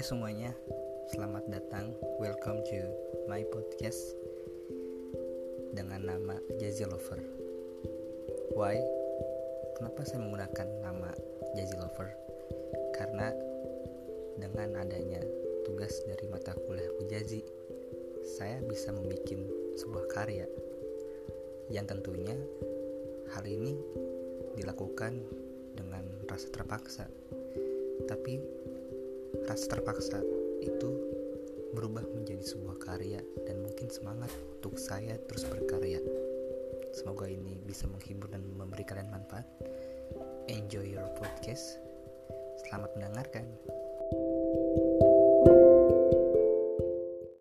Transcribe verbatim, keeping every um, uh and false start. Oke semuanya, selamat datang, welcome to my podcast dengan nama Jazzy Lover. Why? Kenapa saya menggunakan nama Jazzy Lover? Karena dengan adanya tugas dari mata kuliah Jazzy, saya bisa membuat sebuah karya yang tentunya hal ini dilakukan dengan rasa terpaksa. Tapi rasa terpaksa itu berubah menjadi sebuah karya dan mungkin semangat untuk saya terus berkarya. Semoga ini bisa menghibur dan memberi kalian manfaat. Enjoy your podcast. Selamat mendengarkan.